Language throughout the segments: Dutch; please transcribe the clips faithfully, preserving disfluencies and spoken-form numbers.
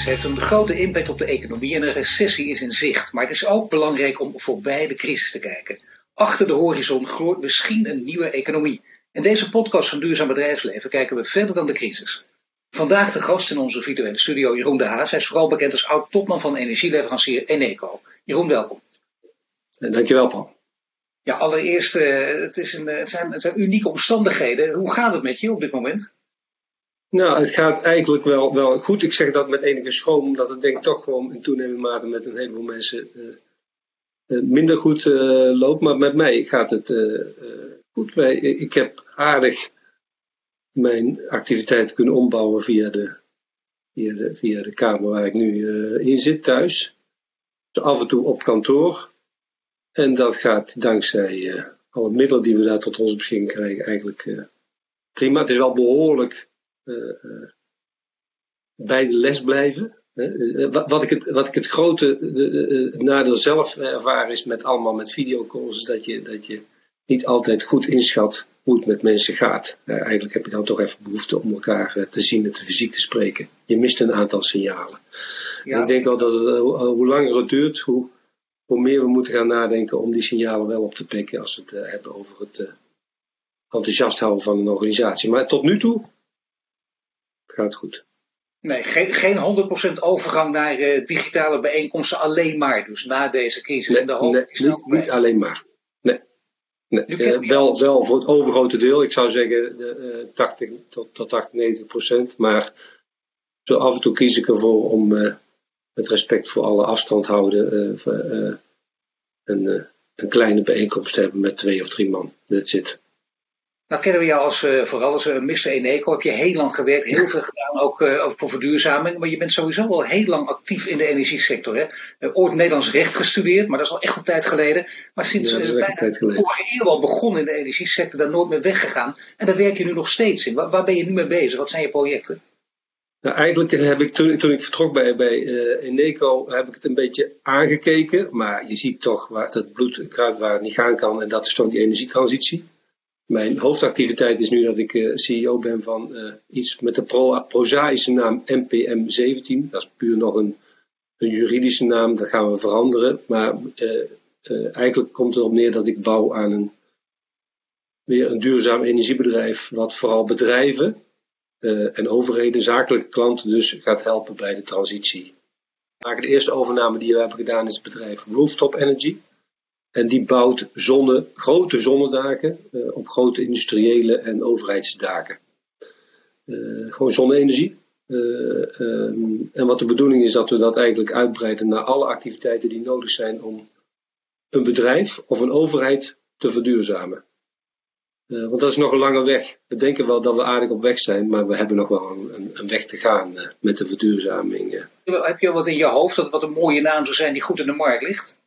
crisis heeft een grote impact op de economie en een recessie is in zicht. Maar het is ook belangrijk om voorbij de crisis te kijken. Achter de horizon gloort misschien een nieuwe economie. In deze podcast van Duurzaam Bedrijfsleven kijken we verder dan de crisis. Vandaag de gast in onze virtuele studio Jeroen de Haas. Hij is vooral bekend als oud-topman van energieleverancier Eneco. Jeroen, welkom. Dankjewel, Paul. Ja, allereerst, het, is een, het, zijn, het zijn unieke omstandigheden. Hoe gaat het met je op dit moment? Nou, het gaat eigenlijk wel, wel goed. Ik zeg dat met enige schroom, omdat het denk ik toch gewoon in toenemende mate met een heleboel mensen uh, minder goed uh, loopt. Maar met mij gaat het uh, goed. Wij, ik heb aardig mijn activiteit kunnen ombouwen via de, via de, via de kamer waar ik nu uh, in zit thuis. Dus af en toe op kantoor. En dat gaat dankzij uh, alle middelen die we daar tot onze beschikking krijgen eigenlijk uh, prima. Het is wel behoorlijk uh, uh, bij de les blijven. Uh, wat, wat, ik het, wat ik het grote de, de, de nadeel zelf ervaar is met allemaal met videocalls, is dat je, dat je niet altijd goed inschat hoe het met mensen gaat. Uh, eigenlijk heb je dan toch even behoefte om elkaar uh, te zien en te fysiek te spreken. Je mist een aantal signalen. Ja. En ik denk wel dat het, uh, hoe langer het duurt, hoe... hoe meer we moeten gaan nadenken om die signalen wel op te pikken als we het uh, hebben over het uh, enthousiast houden van een organisatie. Maar tot nu toe gaat het goed. Nee, geen, geen honderd procent overgang naar uh, digitale bijeenkomsten alleen maar. Dus na deze crisis nee, en de hoop. Nee, niet, niet alleen maar. Nee. nee. Uh, wel, wel voor het overgrote deel. Ik zou zeggen uh, tachtig tot negentig procent. Maar zo af en toe kies ik ervoor om... Uh, met respect voor alle afstand houden, uh, uh, een, uh, een kleine bijeenkomst hebben met twee of drie man. That's it. Nou kennen we jou als, uh, vooral als uh, mister Eneco. Heb je heel lang gewerkt, heel veel gedaan, ook uh, voor verduurzaming. Maar je bent sowieso al heel lang actief in de energiesector. Hè? Uh, ooit Nederlands recht gestudeerd, maar dat is al echt een tijd geleden. Maar sinds ja, bijna vorige eeuw al begonnen in de energiesector, daar nooit meer weggegaan. En daar werk je nu nog steeds in. Waar, waar ben je nu mee bezig? Wat zijn je projecten? Nou, eigenlijk heb ik toen, toen ik vertrok bij, bij uh, Eneco, heb ik het een beetje aangekeken. Maar je ziet toch waar dat bloed kruipt waar het niet gaan kan. En dat is toch die energietransitie. Mijn hoofdactiviteit is nu dat ik uh, C E O ben van uh, iets met de pro, prozaïsche naam N P M zeventien. Dat is puur nog een, een juridische naam. Dat gaan we veranderen. Maar uh, uh, eigenlijk komt het erop neer dat ik bouw aan een, weer een duurzaam energiebedrijf. Wat vooral bedrijven... Uh, en overheden, zakelijke klanten dus, gaat helpen bij de transitie. De eerste overname die we hebben gedaan is het bedrijf Rooftop Energy. En die bouwt zonne, grote zonnedaken uh, op grote industriële en overheidsdaken. Uh, gewoon zonne-energie. Uh, um, en wat de bedoeling is dat we dat eigenlijk uitbreiden naar alle activiteiten die nodig zijn om een bedrijf of een overheid te verduurzamen. Uh, want dat is nog een lange weg. We denken wel dat we aardig op weg zijn, maar we hebben nog wel een, een weg te gaan uh, met de verduurzaming. Uh. Heb je wat in je hoofd, dat wat een mooie naam zou zijn die goed in de markt ligt?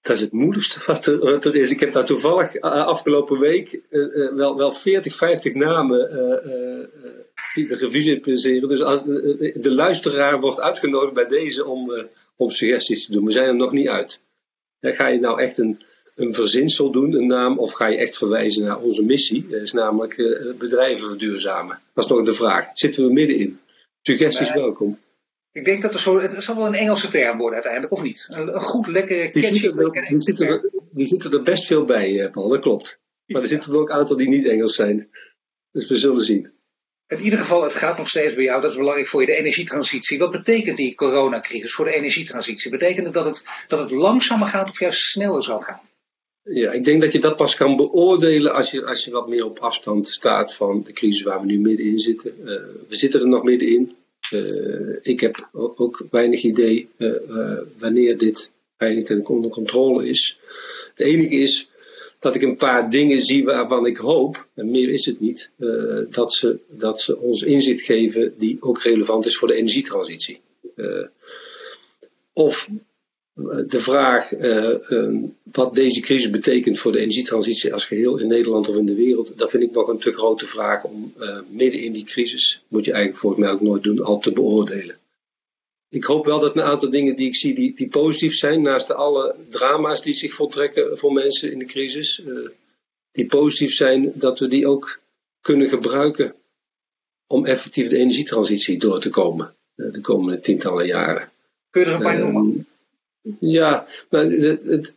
Dat is het moeilijkste wat er, wat er is. Ik heb daar toevallig uh, afgelopen week uh, uh, wel, wel veertig, vijftig namen uh, uh, die de revue inplezeren. Dus als, uh, de luisteraar wordt uitgenodigd bij deze om, uh, om suggesties te doen. We zijn er nog niet uit. Dan ga je nou echt een... een verzinsel doen, een naam, of ga je echt verwijzen naar onze missie? Dat is namelijk uh, bedrijven verduurzamen. Dat is nog de vraag. Zitten we middenin? Suggesties maar, welkom. Ik denk dat er zo, het zal wel een Engelse term worden uiteindelijk, of niet? Een, een goed, lekker catchy... Die zitten, lekker, die, zitten er, die zitten er best veel bij, Paul, dat klopt. Maar er zitten er ook een aantal die niet Engels zijn. Dus we zullen zien. In ieder geval, het gaat nog steeds bij jou, dat is belangrijk voor je, de energietransitie. Wat betekent die coronacrisis voor de energietransitie? Betekent het dat het, dat het langzamer gaat of juist sneller zal gaan? Ja, ik denk dat je dat pas kan beoordelen als je, als je wat meer op afstand staat van de crisis waar we nu middenin zitten. Uh, we zitten er nog middenin. Uh, ik heb ook weinig idee uh, uh, wanneer dit eigenlijk onder controle is. Het enige is dat ik een paar dingen zie waarvan ik hoop, en meer is het niet, uh, dat ze, dat ze ons inzicht geven die ook relevant is voor de energietransitie. Uh, of... De vraag uh, um, wat deze crisis betekent voor de energietransitie als geheel in Nederland of in de wereld, dat vind ik nog een te grote vraag om uh, midden in die crisis, moet je eigenlijk volgens mij ook nooit doen, al te beoordelen. Ik hoop wel dat een aantal dingen die ik zie die, die positief zijn, naast de alle drama's die zich voltrekken voor mensen in de crisis, uh, die positief zijn, dat we die ook kunnen gebruiken om effectief de energietransitie door te komen. de komende tientallen jaren. Kun je er een paar noemen? Uh, ja, maar het, het,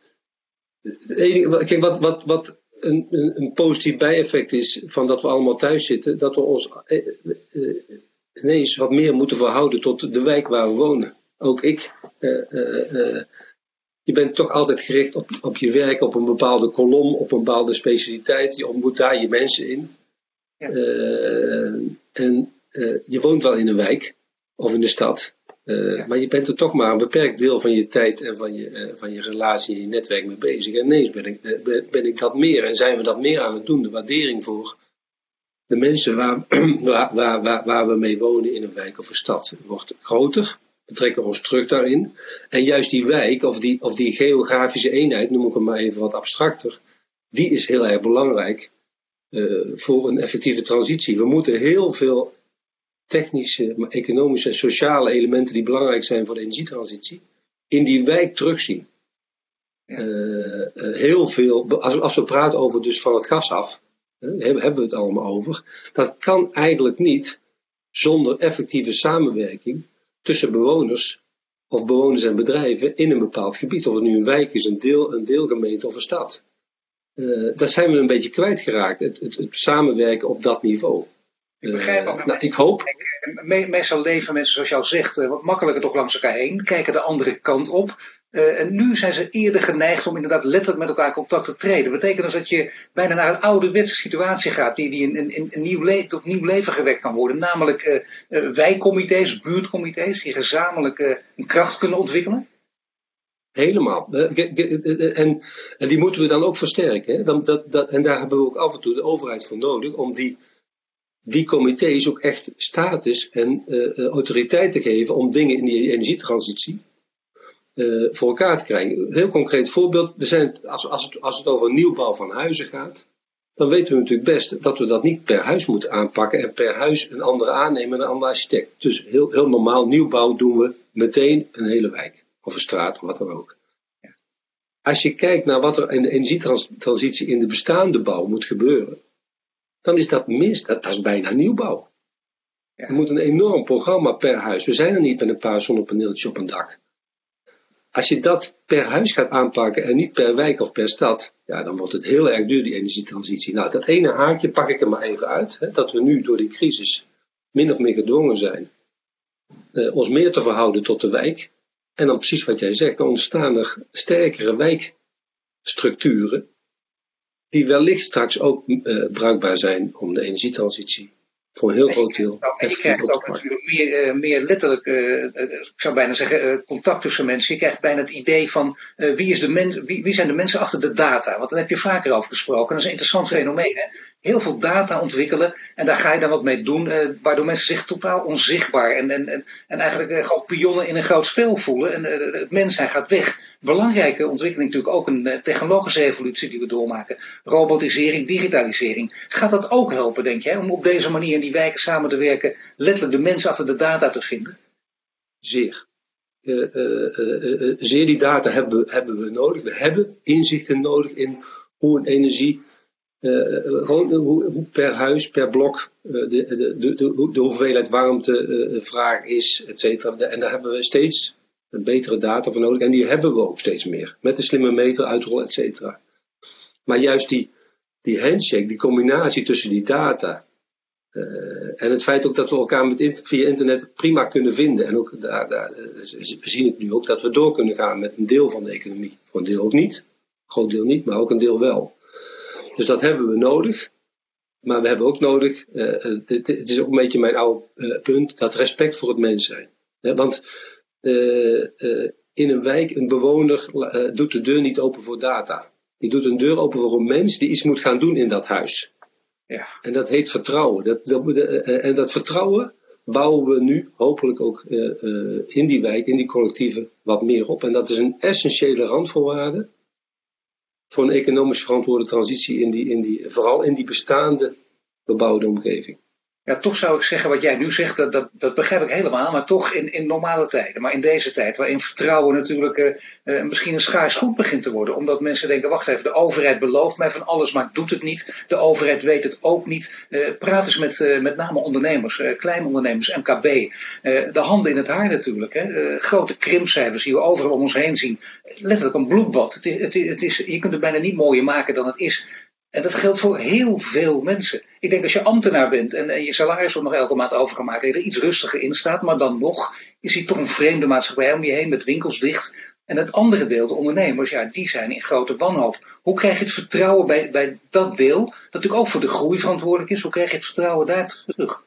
het enige, kijk, wat, wat, wat een, een positief bijeffect is van dat we allemaal thuis zitten, dat we ons eh, eh, ineens wat meer moeten verhouden tot de wijk waar we wonen. Ook ik. Uh, uh, uh, je bent toch altijd gericht op, op je werk, op een bepaalde kolom, op een bepaalde specialiteit. Je ontmoet daar je mensen in. Ja. Uh, en uh, je woont wel in een wijk of in de stad. Uh, ja. Maar je bent er toch maar een beperkt deel van je tijd en van je, uh, van je relatie en je netwerk mee bezig. En ineens ben ik, ben ik dat meer en zijn we dat meer aan het doen. De waardering voor de mensen waar, waar, waar, waar, waar we mee wonen in een wijk of een stad wordt groter. We trekken ons terug daarin. En juist die wijk of die, of die geografische eenheid, noem ik hem maar even wat abstracter, die is heel erg belangrijk uh, voor een effectieve transitie. We moeten heel veel technische, maar economische en sociale elementen die belangrijk zijn voor de energietransitie, in die wijk terugzien. Uh, uh, heel veel, als, als we praten over dus van het gas af, uh, hebben we het allemaal over, dat kan eigenlijk niet zonder effectieve samenwerking tussen bewoners of bewoners en bedrijven in een bepaald gebied. Of het nu een wijk is, een, deel, een deelgemeente of een stad. Uh, daar zijn we een beetje kwijtgeraakt. Het, het, het samenwerken op dat niveau. Ik begrijp ook. Uh, nou, ik hoop. Meestal leven mensen, zoals je al zegt, wat makkelijker toch langs elkaar heen. Kijken de andere kant op. Uh, en nu zijn ze eerder geneigd om inderdaad letterlijk met elkaar in contact te treden. Dat betekent dus dat je bijna naar een ouderwetse situatie gaat die, die in, in, in nieuw le- tot nieuw leven gewekt kan worden. Namelijk uh, uh, wijkcomité's, buurtcomité's die gezamenlijk uh, een kracht kunnen ontwikkelen. Helemaal. En, en die moeten we dan ook versterken. Hè? Dat, dat, dat, en daar hebben we ook af en toe de overheid voor nodig om die, die comité's ook echt status en uh, autoriteit te geven om dingen in die energietransitie Uh, voor elkaar te krijgen. Een heel concreet voorbeeld. We zijn, als, als, het, als het over nieuwbouw van huizen gaat, dan weten we natuurlijk best dat we dat niet per huis moeten aanpakken en per huis een andere aannemer en een andere architect. Dus heel, heel normaal nieuwbouw doen we meteen een hele wijk of een straat of wat dan ook. Ja. Als je kijkt naar wat er in de energietransitie in de bestaande bouw moet gebeuren, dan is dat minst, dat, dat is bijna nieuwbouw. Ja. Er moet een enorm programma per huis. We zijn er niet met een paar zonnepaneeltjes op een dak. Als je dat per huis gaat aanpakken en niet per wijk of per stad, ja, dan wordt het heel erg duur, die energietransitie. Nou, dat ene haakje pak ik er maar even uit. Hè, dat we nu door die crisis min of meer gedwongen zijn eh, ons meer te verhouden tot de wijk. En dan precies wat jij zegt, dan ontstaan er sterkere wijkstructuren die wellicht straks ook eh, bruikbaar zijn om de energietransitie voor een heel groot deel. Nou, en je krijgt ook natuurlijk meer, uh, meer letterlijk, uh, ik zou bijna zeggen, uh, contact tussen mensen. Je krijgt bijna het idee van uh, wie, is de men, wie, wie zijn de mensen achter de data? Want daar heb je vaker over gesproken. Dat is een interessant fenomeen. Hè? Heel veel data ontwikkelen en daar ga je dan wat mee doen. Uh, waardoor mensen zich totaal onzichtbaar en, en, en, en eigenlijk uh, gewoon pionnen in een groot spel voelen. En uh, het mens zijn gaat weg. Belangrijke ontwikkeling natuurlijk ook een uh, technologische evolutie die we doormaken. Robotisering, digitalisering. Gaat dat ook helpen, denk jij, om op deze manier in die wijken samen te werken, letterlijk de mensen achter de data te vinden? Zeer. Uh, uh, uh, uh, zeer die data hebben, hebben we nodig. We hebben inzichten nodig in hoe een energie, Uh, gewoon hoe, hoe per huis, per blok uh, de, de, de, de hoeveelheid warmte uh, vraag is, et cetera. En daar hebben we steeds een betere data voor nodig. En die hebben we ook steeds meer. Met de slimme meter, uitrol, et cetera. Maar juist die, die handshake, die combinatie tussen die data uh, en het feit ook dat we elkaar met inter- via internet prima kunnen vinden. En ook daar, daar, we zien het nu ook dat we door kunnen gaan met een deel van de economie. Voor een deel ook niet. Een groot deel niet, maar ook een deel wel. Dus dat hebben we nodig, maar we hebben ook nodig, uh, het, het is ook een beetje mijn oude uh, punt, dat respect voor het mens zijn. He, want uh, uh, in een wijk, een bewoner uh, doet de deur niet open voor data. Die doet een deur open voor een mens die iets moet gaan doen in dat huis. Ja. En dat heet vertrouwen. Dat, dat, de, uh, en dat vertrouwen bouwen we nu hopelijk ook uh, uh, in die wijk, in die collectieven wat meer op. En dat is een essentiële randvoorwaarde voor een economisch verantwoorde transitie, in die, in die, vooral in die bestaande bebouwde omgeving. Ja, toch zou ik zeggen wat jij nu zegt, dat, dat, dat begrijp ik helemaal, maar toch in, in normale tijden. Maar in deze tijd, waarin vertrouwen natuurlijk uh, uh, misschien een schaars goed begint te worden. Omdat mensen denken, wacht even, de overheid belooft mij van alles, maar doet het niet. De overheid weet het ook niet. Uh, praat eens met, uh, met name ondernemers, uh, kleinondernemers, M K B. Uh, de handen in het haar natuurlijk. Hè. Uh, grote krimpcijfers die we overal om ons heen zien. Letterlijk een bloedbad. Het, het, het is, je kunt het bijna niet mooier maken dan het is. En dat geldt voor heel veel mensen. Ik denk als je ambtenaar bent en, en je salaris wordt nog elke maand overgemaakt, dat je er iets rustiger in staat, maar dan nog is hier toch een vreemde maatschappij om je heen met winkels dicht. En het andere deel, de ondernemers, ja, die zijn in grote wanhoop. Hoe krijg je het vertrouwen bij, bij dat deel, dat natuurlijk ook voor de groei verantwoordelijk is, hoe krijg je het vertrouwen daar terug?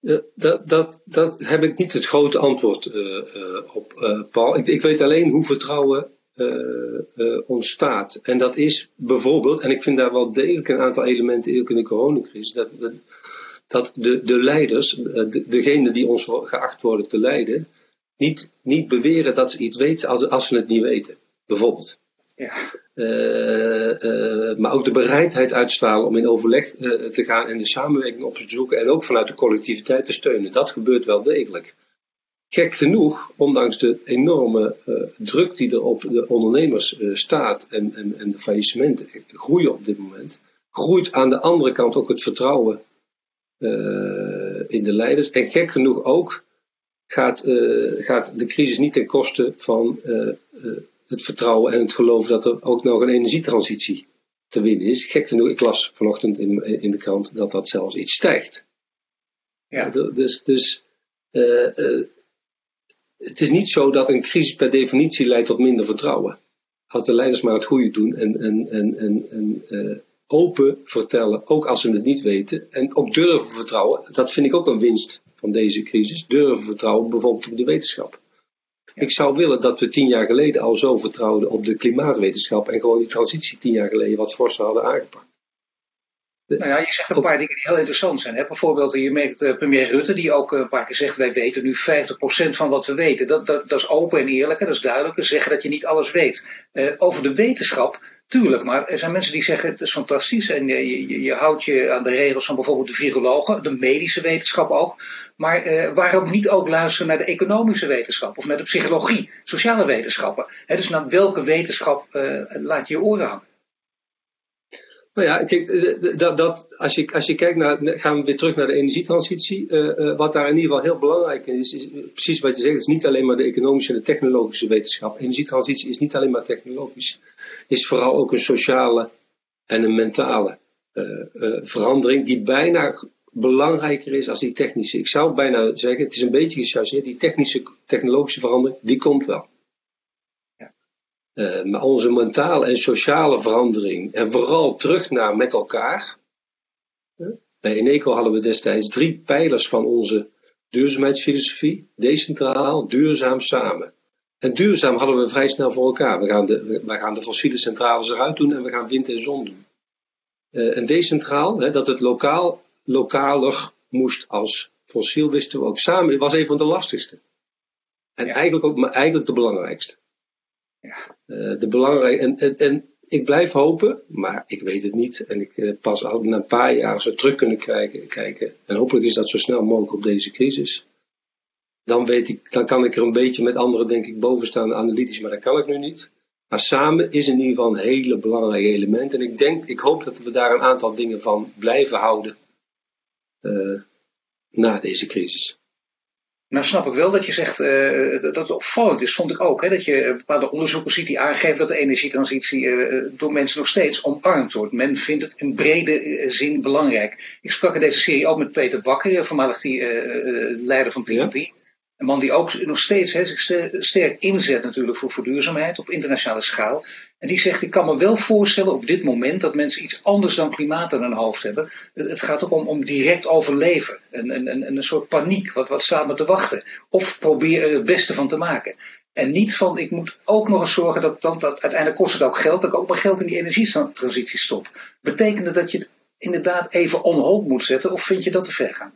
Uh, dat, dat, dat heb ik niet het grote antwoord uh, uh, op, uh, Paul. Ik, ik weet alleen hoe vertrouwen Uh, uh, ontstaat. En dat is bijvoorbeeld, en ik vind daar wel degelijk een aantal elementen in de coronacrisis, dat, dat, dat de, de leiders, de, degenen die ons geacht worden te leiden, niet, niet beweren dat ze iets weten als, als ze het niet weten. Bijvoorbeeld. Ja. Uh, uh, maar ook de bereidheid uitstralen om in overleg uh, te gaan en de samenwerking op te zoeken en ook vanuit de collectiviteit te steunen. Dat gebeurt wel degelijk. Gek genoeg, ondanks de enorme uh, druk die er op de ondernemers uh, staat en, en, en de faillissementen groeien op dit moment, groeit aan de andere kant ook het vertrouwen uh, in de leiders. En gek genoeg ook gaat, uh, gaat de crisis niet ten koste van uh, uh, het vertrouwen en het geloof dat er ook nog een energietransitie te winnen is. Gek genoeg, ik las vanochtend in, in de krant dat dat zelfs iets stijgt. Ja. Dus... dus uh, uh, Het is niet zo dat een crisis per definitie leidt tot minder vertrouwen. Als de leiders maar het goede doen en, en, en, en, en uh, open vertellen, ook als ze het niet weten. En ook durven vertrouwen, dat vind ik ook een winst van deze crisis. Durven vertrouwen bijvoorbeeld op de wetenschap. Ja. Ik zou willen dat we tien jaar geleden al zo vertrouwden op de klimaatwetenschap. En gewoon die transitie tien jaar geleden wat forser hadden aangepakt. Nou ja, je zegt een paar dingen die heel interessant zijn. Hè? Bijvoorbeeld, je merkt premier Rutte die ook een paar keer zegt, wij weten nu vijftig procent van wat we weten. Dat, dat, dat is open en eerlijk en dat is duidelijk. We zeggen dat je niet alles weet. Uh, over de wetenschap, tuurlijk. Maar er zijn mensen die zeggen, het is fantastisch. En je, je, je houdt je aan de regels van bijvoorbeeld de virologen, de medische wetenschap ook. Maar uh, waarom niet ook luisteren naar de economische wetenschap of naar de psychologie, sociale wetenschappen. Hè? Dus naar welke wetenschap uh, laat je je oren hangen? Nou ja, kijk, dat, dat, als, je, als je kijkt naar, gaan we weer terug naar de energietransitie. Uh, uh, wat daar in ieder geval heel belangrijk is, is, is precies wat je zegt, het is niet alleen maar de economische en de technologische wetenschap. Energietransitie is niet alleen maar technologisch. Is vooral ook een sociale en een mentale uh, uh, verandering die bijna belangrijker is dan die technische. Ik zou bijna zeggen, het is een beetje gechargeerd, die technische, technologische verandering, die komt wel. Uh, maar onze mentale en sociale verandering en vooral terug naar met elkaar. Bij Eneco hadden we destijds drie pijlers van onze duurzaamheidsfilosofie. Decentraal, duurzaam, samen. En duurzaam hadden we vrij snel voor elkaar. We gaan de, we gaan de fossiele centrales eruit doen en we gaan wind en zon doen. Uh, en decentraal, hè, dat het lokaal, lokaler moest als fossiel, wisten we ook samen. Het was een van de lastigste. En ja. eigenlijk, ook, maar eigenlijk de belangrijkste. Ja. Uh, de belangrijke, en, en, en ik blijf hopen, maar ik weet het niet. En ik uh, pas al na een paar jaar zo terug kunnen kijken, kijken. En hopelijk is dat zo snel mogelijk op deze crisis. Dan, weet ik, dan kan ik er een beetje met anderen, denk ik, bovenstaan analytisch, maar dat kan ik nu niet. Maar samen is in ieder geval een hele belangrijk element. En ik, denk, ik hoop dat we daar een aantal dingen van blijven houden uh, na deze crisis. Nou snap ik wel dat je zegt, uh, dat het opvallend is, vond ik ook. Hè, dat je bepaalde onderzoeken ziet die aangeven dat de energietransitie uh, door mensen nog steeds omarmd wordt. Men vindt het in brede uh, zin belangrijk. Ik sprak in deze serie ook met Peter Bakker, voormalig die uh, leider van Green Deal. Een man die ook nog steeds hè, zich sterk inzet natuurlijk voor, voor duurzaamheid op internationale schaal. En die zegt, ik kan me wel voorstellen op dit moment dat mensen iets anders dan klimaat aan hun hoofd hebben. Het gaat ook om, om direct overleven. Een, een, een soort paniek, wat, wat staat me te wachten. Of probeer er het beste van te maken. En niet van, ik moet ook nog eens zorgen dat, want dat uiteindelijk kost het ook geld. Dat ik ook maar geld in die energietransitie stop. Betekent dat dat je het inderdaad even on hold moet zetten of vind je dat te ver gaan?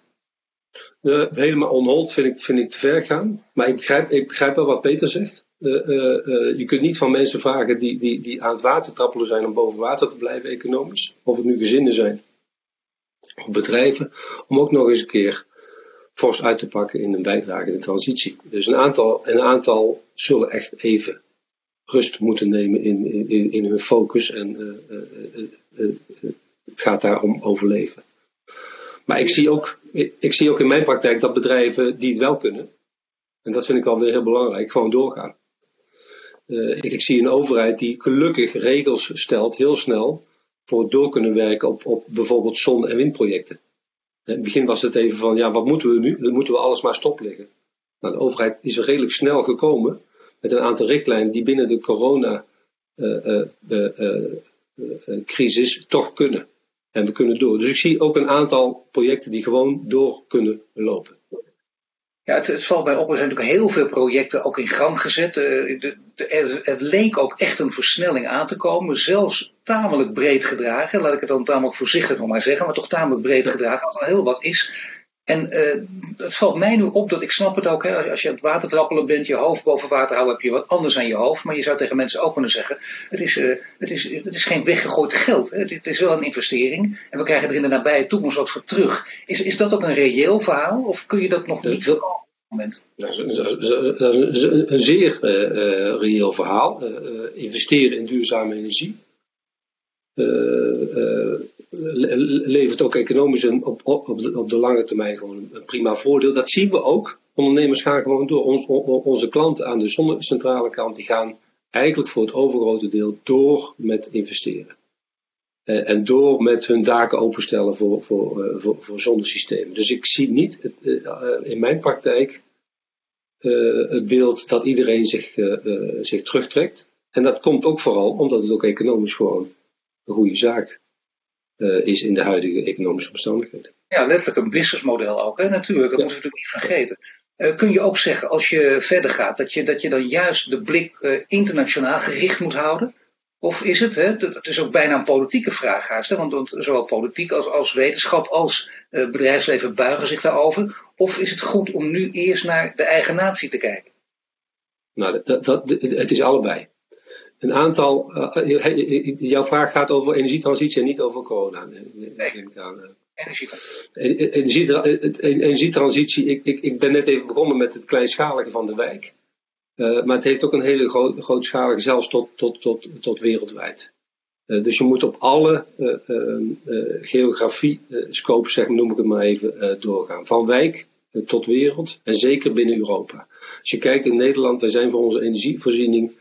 Uh, helemaal on hold vind ik, vind ik te ver gaan. Maar ik begrijp, ik begrijp wel wat Peter zegt. Uh, uh, uh, je kunt niet van mensen vragen die, die, die aan het water trappelen zijn om boven water te blijven economisch. Of het nu gezinnen zijn of bedrijven, om ook nog eens een keer fors uit te pakken in een bijdrage in de transitie. Dus een aantal, een aantal zullen echt even rust moeten nemen in, in, in hun focus en uh, uh, uh, uh, het gaat daar om overleven. Maar ik zie, ook, ik zie ook in mijn praktijk dat bedrijven die het wel kunnen, en dat vind ik alweer heel belangrijk, gewoon doorgaan. Uh, ik, ik zie een overheid die gelukkig regels stelt, heel snel, voor het door kunnen werken op, op bijvoorbeeld zon- en windprojecten. In het begin was het even van, ja, wat moeten we nu? Dan moeten we alles maar stopleggen. Nou, de overheid is redelijk snel gekomen met een aantal richtlijnen die binnen de coronacrisis uh, uh, uh, uh, uh, toch kunnen. En we kunnen door. Dus ik zie ook een aantal projecten die gewoon door kunnen lopen. Ja, het, het valt mij op. Er zijn natuurlijk heel veel projecten ook in gang gezet. Uh, de, de, er, het leek ook echt een versnelling aan te komen. Zelfs tamelijk breed gedragen. Laat ik het dan tamelijk voorzichtig nog maar zeggen. Maar toch tamelijk breed gedragen. Als er heel wat is. En uh, het valt mij nu op dat ik snap het ook. Hè, als je aan het water trappelen bent, je hoofd boven water houden, heb je wat anders aan je hoofd. Maar je zou tegen mensen ook kunnen zeggen, het is, uh, het is, het is geen weggegooid geld. Hè. Het, het is wel een investering. En we krijgen er in de nabije toekomst wat voor terug. Is, is dat ook een reëel verhaal? Of kun je dat nog niet willen op het moment? Dat is een, een zeer uh, reëel verhaal. Uh, investeren in duurzame energie. Uh, uh, levert ook economisch een, op, op, op de lange termijn gewoon een prima voordeel. Dat zien we ook. Ondernemers gaan gewoon door. Ons, on, onze klanten aan de zonnecentrale kant, die gaan eigenlijk voor het overgrote deel door met investeren. Uh, en door met hun daken openstellen voor, voor, uh, voor, voor zonnesystemen. Dus ik zie niet het, uh, uh, in mijn praktijk uh, het beeld dat iedereen zich, uh, uh, zich terugtrekt. En dat komt ook vooral omdat het ook economisch gewoon een goede zaak uh, is in de huidige economische omstandigheden. Ja, letterlijk een businessmodel ook, hè? Natuurlijk, dat ja. moeten we natuurlijk niet vergeten. Uh, kun je ook zeggen, als je verder gaat, dat je, dat je dan juist de blik uh, internationaal gericht moet houden? Of is het, hè, dat is ook bijna een politieke vraag haast, hè? Want, want zowel politiek als, als wetenschap als uh, bedrijfsleven buigen zich daarover. Of is het goed om nu eerst naar de eigen natie te kijken? Nou, dat, dat, dat, het is allebei. Een aantal, uh, jouw vraag gaat over energietransitie en niet over corona. Nee, energietransitie. Energietransitie, ik, ik, ik ben net even begonnen met het kleinschalige van de wijk. Uh, maar het heeft ook een hele groot, grootschalige, zelfs tot, tot, tot, tot wereldwijd. Uh, dus je moet op alle uh, uh, geografie, uh, scope, zeg, noem ik het maar even, uh, doorgaan. Van wijk uh, tot wereld en zeker binnen Europa. Als je kijkt in Nederland, wij zijn voor onze energievoorziening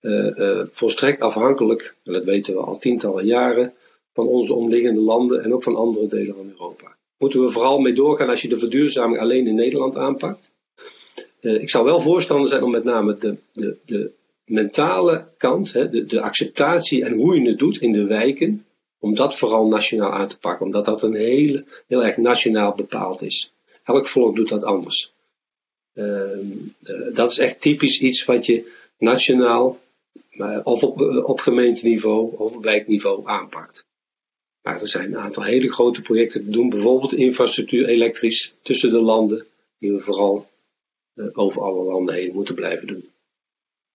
Uh, uh, volstrekt afhankelijk, en dat weten we al tientallen jaren, van onze omliggende landen en ook van andere delen van Europa. Moeten we vooral mee doorgaan als je de verduurzaming alleen in Nederland aanpakt. Uh, ik zou wel voorstander zijn om met name de, de, de mentale kant, hè, de, de acceptatie en hoe je het doet in de wijken, om dat vooral nationaal aan te pakken, omdat dat een hele, heel erg nationaal bepaald is. Elk volk doet dat anders. Uh, uh, dat is echt typisch iets wat je nationaal of op, op gemeenteniveau of op wijkniveau aanpakt. Maar er zijn een aantal hele grote projecten te doen. Bijvoorbeeld infrastructuur elektrisch tussen de landen. Die we vooral uh, over alle landen heen moeten blijven doen.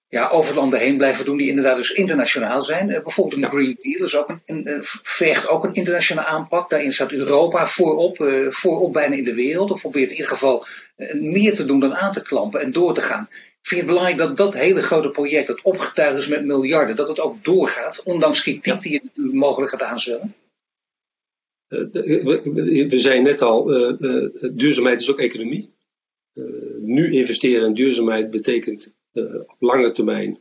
Ja, over landen heen blijven doen die inderdaad dus internationaal zijn. Uh, bijvoorbeeld een ja. Green Deal is ook een, een, uh, vergt ook een internationale aanpak. Daarin staat Europa voorop, uh, voorop bijna in de wereld. Of probeert in ieder geval uh, meer te doen dan aan te klampen en door te gaan. Vind je het belangrijk dat dat hele grote project, dat opgetuigd is met miljarden, dat het ook doorgaat, ondanks kritiek die je mogelijk gaat aanzwellen? We zeiden net al, uh, uh, duurzaamheid is ook economie. Uh, nu investeren in duurzaamheid betekent uh, op lange termijn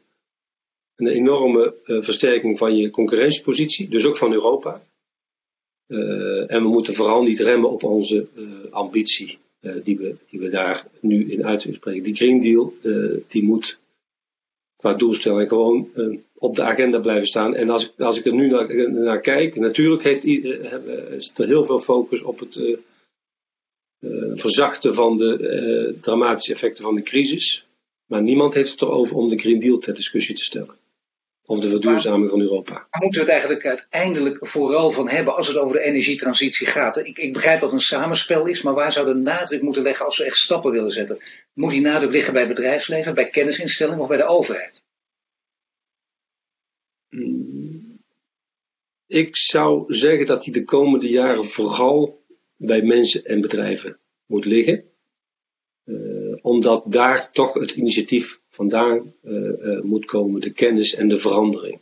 een enorme uh, versterking van je concurrentiepositie, dus ook van Europa. Uh, en we moeten vooral niet remmen op onze uh, ambitie. Uh, die, we, die we daar nu in uitspreken. Die Green Deal, uh, die moet qua doelstelling gewoon uh, op de agenda blijven staan. En als ik, als ik er nu naar, naar kijk, natuurlijk heeft, uh, is er heel veel focus op het uh, uh, verzachten van de uh, dramatische effecten van de crisis. Maar niemand heeft het erover om de Green Deal ter discussie te stellen. Of de verduurzaming van Europa. Daar moeten we het eigenlijk uiteindelijk vooral van hebben als het over de energietransitie gaat. Ik, ik begrijp dat het een samenspel is, maar waar zou de nadruk moeten liggen als we echt stappen willen zetten? Moet die nadruk liggen bij het bedrijfsleven, bij kennisinstellingen of bij de overheid? Ik zou zeggen dat die de komende jaren vooral bij mensen en bedrijven moet liggen. Uh, omdat daar toch het initiatief vandaan uh, uh, moet komen, de kennis en de verandering.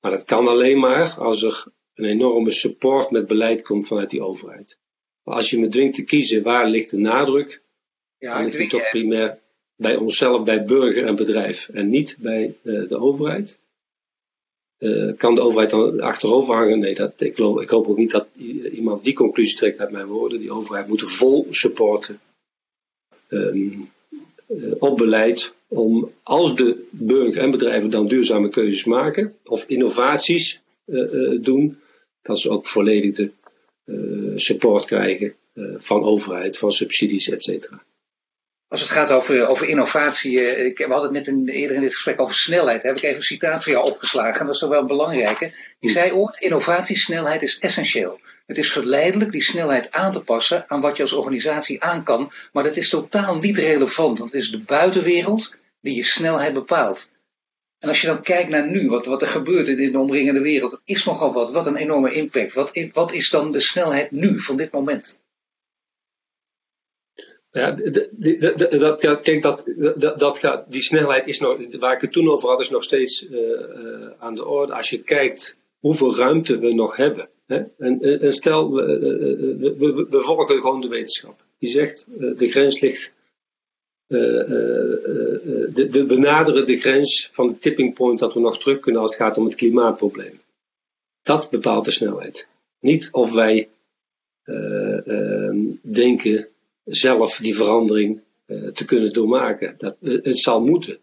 Maar dat kan alleen maar als er een enorme support met beleid komt vanuit die overheid. Maar als je me dwingt te kiezen waar ligt de nadruk, ja, dan ligt die toch primair bij onszelf, bij burger en bedrijf en niet bij uh, de overheid. Uh, kan de overheid dan achterover hangen? Nee, dat, ik, geloof, ik hoop ook niet dat iemand die conclusie trekt uit mijn woorden. Die overheid moet vol supporten um, uh, op beleid om, als de burger en bedrijven dan duurzame keuzes maken of innovaties uh, uh, doen, dat ze ook volledig de uh, support krijgen uh, van overheid, van subsidies, et cetera. Als het gaat over, over innovatie, ik, we hadden het net in, eerder in dit gesprek over snelheid. Daar heb ik even een citaat voor jou opgeslagen, dat is toch wel belangrijk. Hè? Je zei ooit, innovatiesnelheid is essentieel. Het is verleidelijk die snelheid aan te passen aan wat je als organisatie aan kan. Maar dat is totaal niet relevant, want het is de buitenwereld die je snelheid bepaalt. En als je dan kijkt naar nu, wat, wat er gebeurt in de omringende wereld, dat is nogal wat, wat een enorme impact. Wat, wat is dan de snelheid nu, van dit moment? Ja, de, de, de, dat, kijk, dat, dat, dat gaat, die snelheid is nog, waar ik het toen over had, is nog steeds uh, uh, aan de orde. Als je kijkt hoeveel ruimte we nog hebben. Hè? En, en stel, we, we, we, we volgen gewoon de wetenschap. Die zegt, uh, de grens ligt, uh, uh, uh, de, we benaderen de grens van de tipping point dat we nog terug kunnen als het gaat om het klimaatprobleem. Dat bepaalt de snelheid. Niet of wij uh, uh, denken zelf die verandering uh, te kunnen doormaken. Dat, uh, het zal moeten.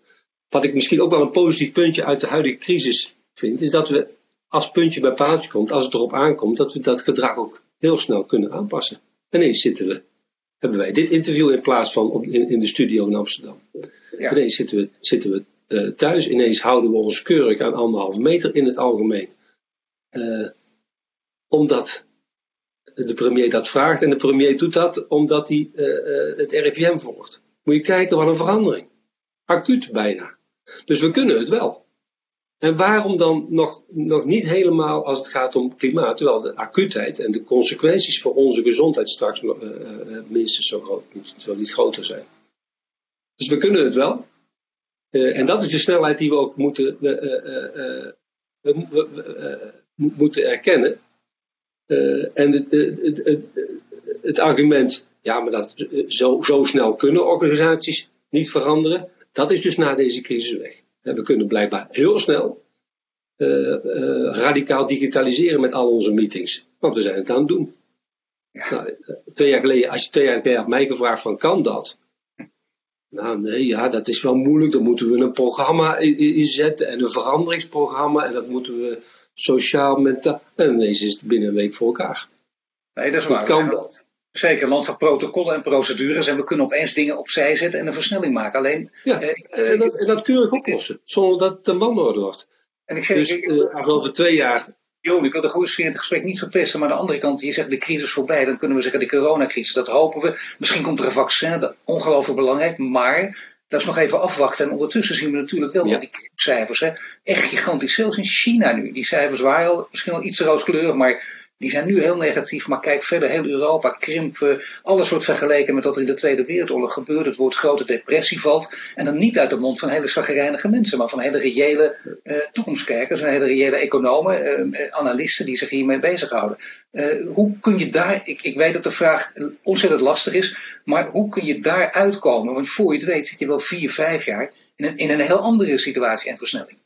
Wat ik misschien ook wel een positief puntje uit de huidige crisis vind, is dat we als puntje bij paaltje komt, als het erop aankomt, dat we dat gedrag ook heel snel kunnen aanpassen. En ineens zitten we, hebben wij dit interview in plaats van op, in, in de studio in Amsterdam. Ja. Ineens zitten we, zitten we uh, thuis, ineens houden we ons keurig aan anderhalve meter in het algemeen. Uh, omdat de premier dat vraagt en de premier doet dat omdat hij uh, het R I V M volgt. Moet je kijken wat een verandering. Acuut bijna. Dus we kunnen het wel. En waarom dan nog, nog niet helemaal als het gaat om klimaat, terwijl de acuutheid en de consequenties voor onze gezondheid straks uh, uh, minstens zo groot, zo niet groter zijn. Dus we kunnen het wel. Uh, en dat is de snelheid die we ook moeten, uh, uh, uh, uh, uh, moeten erkennen. Uh, en het, het, het, het argument, ja, maar dat zo, zo snel kunnen organisaties niet veranderen, dat is dus na deze crisis weg. We kunnen blijkbaar heel snel uh, uh, radicaal digitaliseren met al onze meetings, want we zijn het aan het doen. Ja. Nou, twee jaar geleden, als je twee jaar geleden had mij gevraagd van kan dat? Nou nee, ja, dat is wel moeilijk, dan moeten we een programma inzetten en een veranderingsprogramma en dat moeten we sociaal, mentaal. En ineens is het binnen een week voor elkaar. Nee, dat is waar. Kan dat. Zeker, een land van protocollen en procedures. En we kunnen opeens dingen opzij zetten en een versnelling maken. Alleen, ja, eh, en, dat, en dat keurig oplossen. Zonder dat het een wanorde wordt. En ik zeg, dus ik, ik, eh, over twee jaar. Joh, ik wil de goede sfeer in het gesprek niet verpesten. Maar aan de andere kant, je zegt de crisis voorbij. Dan kunnen we zeggen de coronacrisis. Dat hopen we. Misschien komt er een vaccin. Dat is ongelooflijk belangrijk. Maar dat is nog even afwachten. En ondertussen zien we natuurlijk wel ja. die cijfers. Hè. Echt gigantisch. Zelfs in China nu. Die cijfers waren al misschien wel iets rooskleurig. Maar die zijn nu heel negatief. Maar kijk verder. Heel Europa krimpen. Alles wordt vergeleken met wat er in de Tweede Wereldoorlog gebeurde. Het woord grote depressie valt. En dan niet uit de mond van hele chagrijnige mensen. Maar van hele reële uh, toekomstkijkers. En hele reële economen. Uh, analisten die zich hiermee bezighouden. Uh, hoe kun je daar. Ik, ik weet dat de vraag ontzettend lastig is. Maar hoe kun je daar uitkomen? Want voor je het weet zit je wel vier, vijf jaar in een, in een heel andere situatie en versnelling.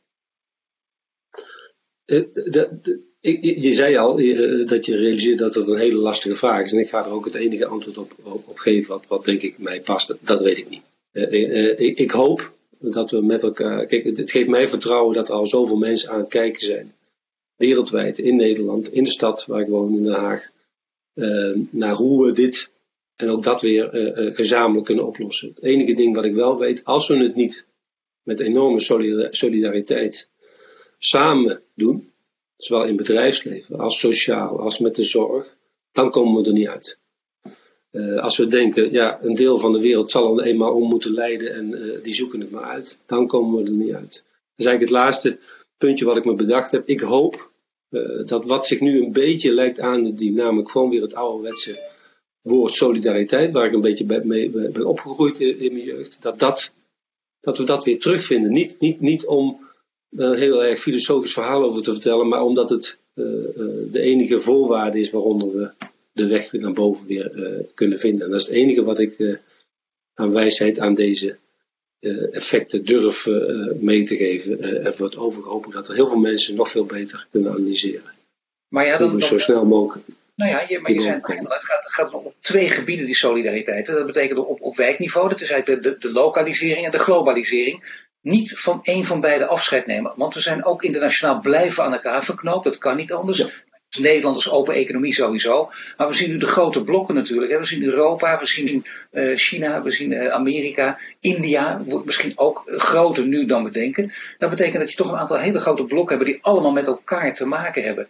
Uh, de, de, je, je zei al uh, dat je realiseert dat het een hele lastige vraag is. En ik ga er ook het enige antwoord op, op, op geven wat, wat denk ik mij past. Dat, dat weet ik niet. Uh, uh, ik, ik hoop dat we met elkaar. Kijk, het, het geeft mij vertrouwen dat er al zoveel mensen aan het kijken zijn. Wereldwijd, in Nederland, in de stad waar ik woon, in Den Haag. Uh, naar hoe we dit en ook dat weer uh, gezamenlijk kunnen oplossen. Het enige ding wat ik wel weet, als we het niet met enorme solidariteit samen doen, zowel in bedrijfsleven als sociaal, als met de zorg, dan komen we er niet uit. Uh, als we denken, ja, een deel van de wereld zal er eenmaal om moeten lijden en uh, die zoeken het maar uit, dan komen we er niet uit. Dat is eigenlijk het laatste puntje wat ik me bedacht heb. Ik hoop Uh, dat wat zich nu een beetje lijkt aan, die namelijk gewoon weer het ouderwetse woord solidariteit, waar ik een beetje bij, mee ben opgegroeid in, in mijn jeugd, dat, dat, dat we dat weer terugvinden. Niet, niet, niet om daar een heel erg filosofisch verhaal over te vertellen, maar omdat het uh, uh, de enige voorwaarde is waaronder we de weg weer naar boven weer uh, kunnen vinden. En dat is het enige wat ik uh, aan wijsheid aan deze uh, effecten durf uh, mee te geven. Uh, er wordt overgehopen dat er heel veel mensen nog veel beter kunnen analyseren. Maar ja, dan, dan, zo snel mogelijk. Nou ja, je, maar je zei, het gaat, het gaat om twee gebieden, die solidariteit. Dat betekent op, op wijkniveau, dat is eigenlijk de, de, de lokalisering en de globalisering. Niet van één van beide afscheid nemen. Want we zijn ook internationaal blijven aan elkaar verknoopt. Dat kan niet anders. Ja. Nederland als open economie sowieso. Maar we zien nu de grote blokken natuurlijk. Hè. We zien Europa, we zien uh, China, we zien uh, Amerika. India wordt misschien ook groter nu dan we denken. Dat betekent dat je toch een aantal hele grote blokken hebt die allemaal met elkaar te maken hebben.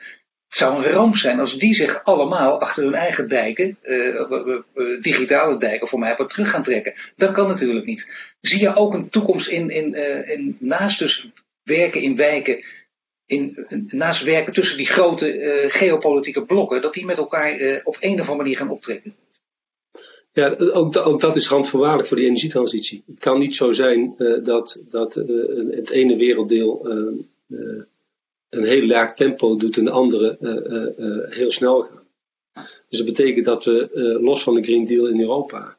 Het zou een ramp zijn als die zich allemaal achter hun eigen dijken, uh, uh, uh, digitale dijken voor mij, op terug gaan trekken. Dat kan natuurlijk niet. Zie je ook een toekomst in, in, uh, in naast dus werken in wijken, in, uh, naast werken tussen die grote uh, geopolitieke blokken, dat die met elkaar uh, op een of andere manier gaan optrekken? Ja, ook, da- ook dat is randvoorwaardelijk voor die energietransitie. Het kan niet zo zijn uh, dat, dat uh, het ene werelddeel Uh, uh, een heel laag tempo doet en de andere uh, uh, uh, heel snel gaan. Dus dat betekent dat we, uh, los van de Green Deal in Europa,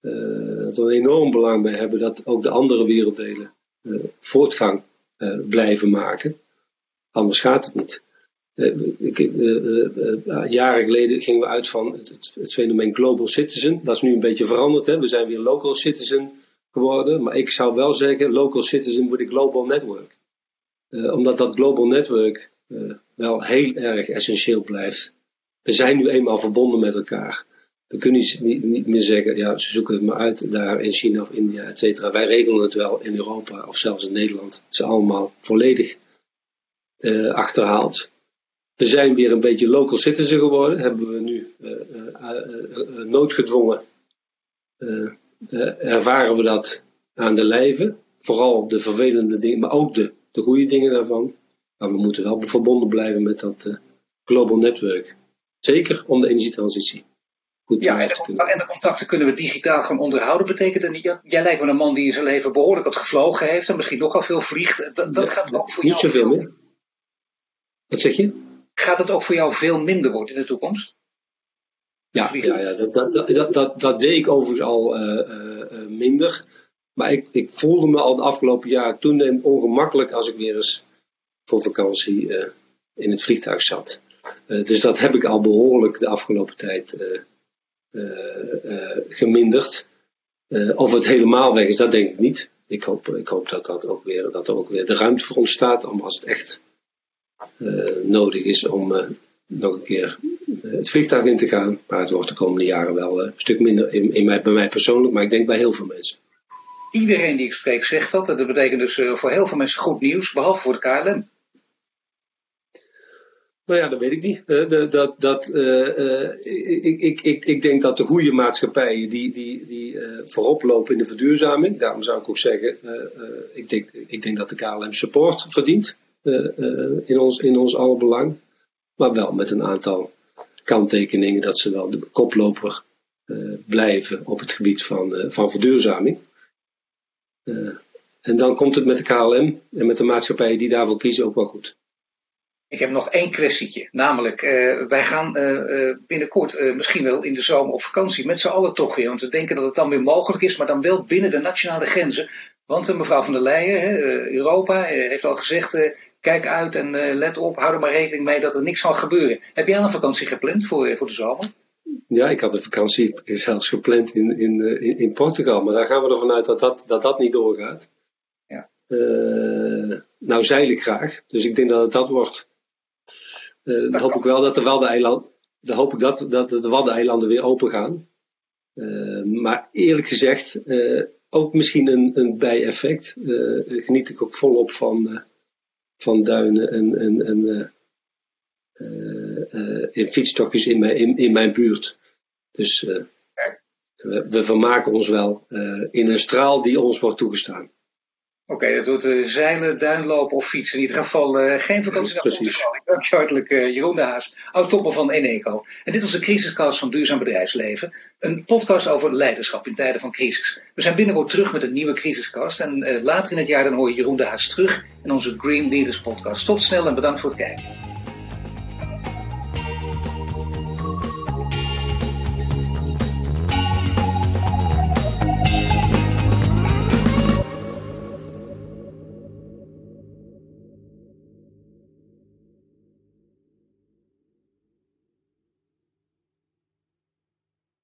uh, dat we een enorm belang bij hebben dat ook de andere werelddelen uh, voortgang uh, blijven maken. Anders gaat het niet. Uh, ik, uh, uh, uh, jaren geleden gingen we uit van het, het, het fenomeen global citizen. Dat is nu een beetje veranderd. Hè? We zijn weer local citizen geworden. Maar ik zou wel zeggen, local citizen with a global network. Uh, omdat dat global network uh, wel heel erg essentieel blijft. We zijn nu eenmaal verbonden met elkaar. We kunnen niet, niet meer zeggen, ja, ze zoeken het maar uit daar in China of India, et cetera. Wij regelen het wel in Europa of zelfs in Nederland. Het is allemaal volledig uh, achterhaald. We zijn weer een beetje local citizen geworden. Hebben we nu uh, uh, uh, uh, noodgedwongen. Uh, uh, ervaren we dat aan de lijve. Vooral de vervelende dingen, maar ook de De goede dingen daarvan. Maar we moeten wel verbonden blijven met dat uh, global netwerk. Zeker om de energietransitie. Goed ja, en de, contact, en de contacten kunnen we digitaal gaan onderhouden. Betekent dat niet? Ja, jij lijkt me een man die in zijn leven behoorlijk wat gevlogen heeft. En misschien nogal veel vliegt. Dat, dat ja, gaat ook voor niet jou... Niet zoveel meer. Wat zeg je? Gaat het ook voor jou veel minder worden in de toekomst? Ja, ja, ja dat, dat, dat, dat, dat deed ik overigens al uh, uh, minder. Maar ik, ik voelde me al het afgelopen jaar toenemend ongemakkelijk als ik weer eens voor vakantie uh, in het vliegtuig zat. Uh, dus dat heb ik al behoorlijk de afgelopen tijd uh, uh, uh, geminderd. Uh, of het helemaal weg is, dat denk ik niet. Ik hoop, ik hoop dat, dat, ook weer, dat er ook weer de ruimte voor ontstaat om, als het echt uh, nodig is, om uh, nog een keer uh, het vliegtuig in te gaan. Maar het wordt de komende jaren wel uh, een stuk minder in, in mij, bij mij persoonlijk, maar ik denk bij heel veel mensen. Iedereen die ik spreek zegt dat. Dat betekent dus voor heel veel mensen goed nieuws, behalve voor de K L M. Nou ja, dat weet ik niet. Dat, dat, dat, uh, uh, ik, ik, ik, ik denk dat de goede maatschappijen die, die, die uh, voorop lopen in de verduurzaming, daarom zou ik ook zeggen, uh, uh, ik, denk, ik denk dat de K L M support verdient uh, uh, in ons, in ons alle belang. Maar wel met een aantal kanttekeningen dat ze wel de koploper uh, blijven op het gebied van, uh, van verduurzaming. Uh, en dan komt het met de K L M en met de maatschappijen die daarvoor kiezen ook wel goed. Ik heb nog één kwestietje. Namelijk, uh, wij gaan uh, binnenkort uh, misschien wel in de zomer op vakantie met z'n allen toch weer. Want we denken dat het dan weer mogelijk is, maar dan wel binnen de nationale grenzen. Want uh, mevrouw van der Leyen, uh, Europa, uh, heeft al gezegd, uh, kijk uit en uh, let op, hou er maar rekening mee dat er niks zal gebeuren. Heb jij al een vakantie gepland voor, uh, voor de zomer? Ja, ik had de vakantie zelfs gepland in, in, in Portugal. Maar daar gaan we ervan uit dat dat, dat, dat niet doorgaat. Ja. Uh, nou zeil ik graag. Dus ik denk dat het dat wordt. Uh, dat dan hoop kan. Ik wel dat de Waddeneilanden, dan hoop ik dat, dat de Waddeneilanden weer open gaan. Uh, maar eerlijk gezegd, uh, ook misschien een, een bijeffect. Uh, geniet ik ook volop van, uh, van duinen en... en, en uh, Uh, uh, in fietsstokjes in mijn, in, in mijn buurt. Dus uh, we, we vermaken ons wel uh, in een straal die ons wordt toegestaan. Oké, okay, dat wordt uh, zeilen, duinlopen of fietsen. In ieder geval uh, geen vakantie naar Portugal. Dank je hartelijk, uh, Jeroen de Haas, oud-topper van Eneco. En dit was de CrisisCast van Duurzaam Bedrijfsleven. Een podcast over leiderschap in tijden van crisis. We zijn binnenkort terug met een nieuwe CrisisCast. En uh, later in het jaar dan hoor je Jeroen de Haas terug in onze Green Leaders podcast. Tot snel en bedankt voor het kijken.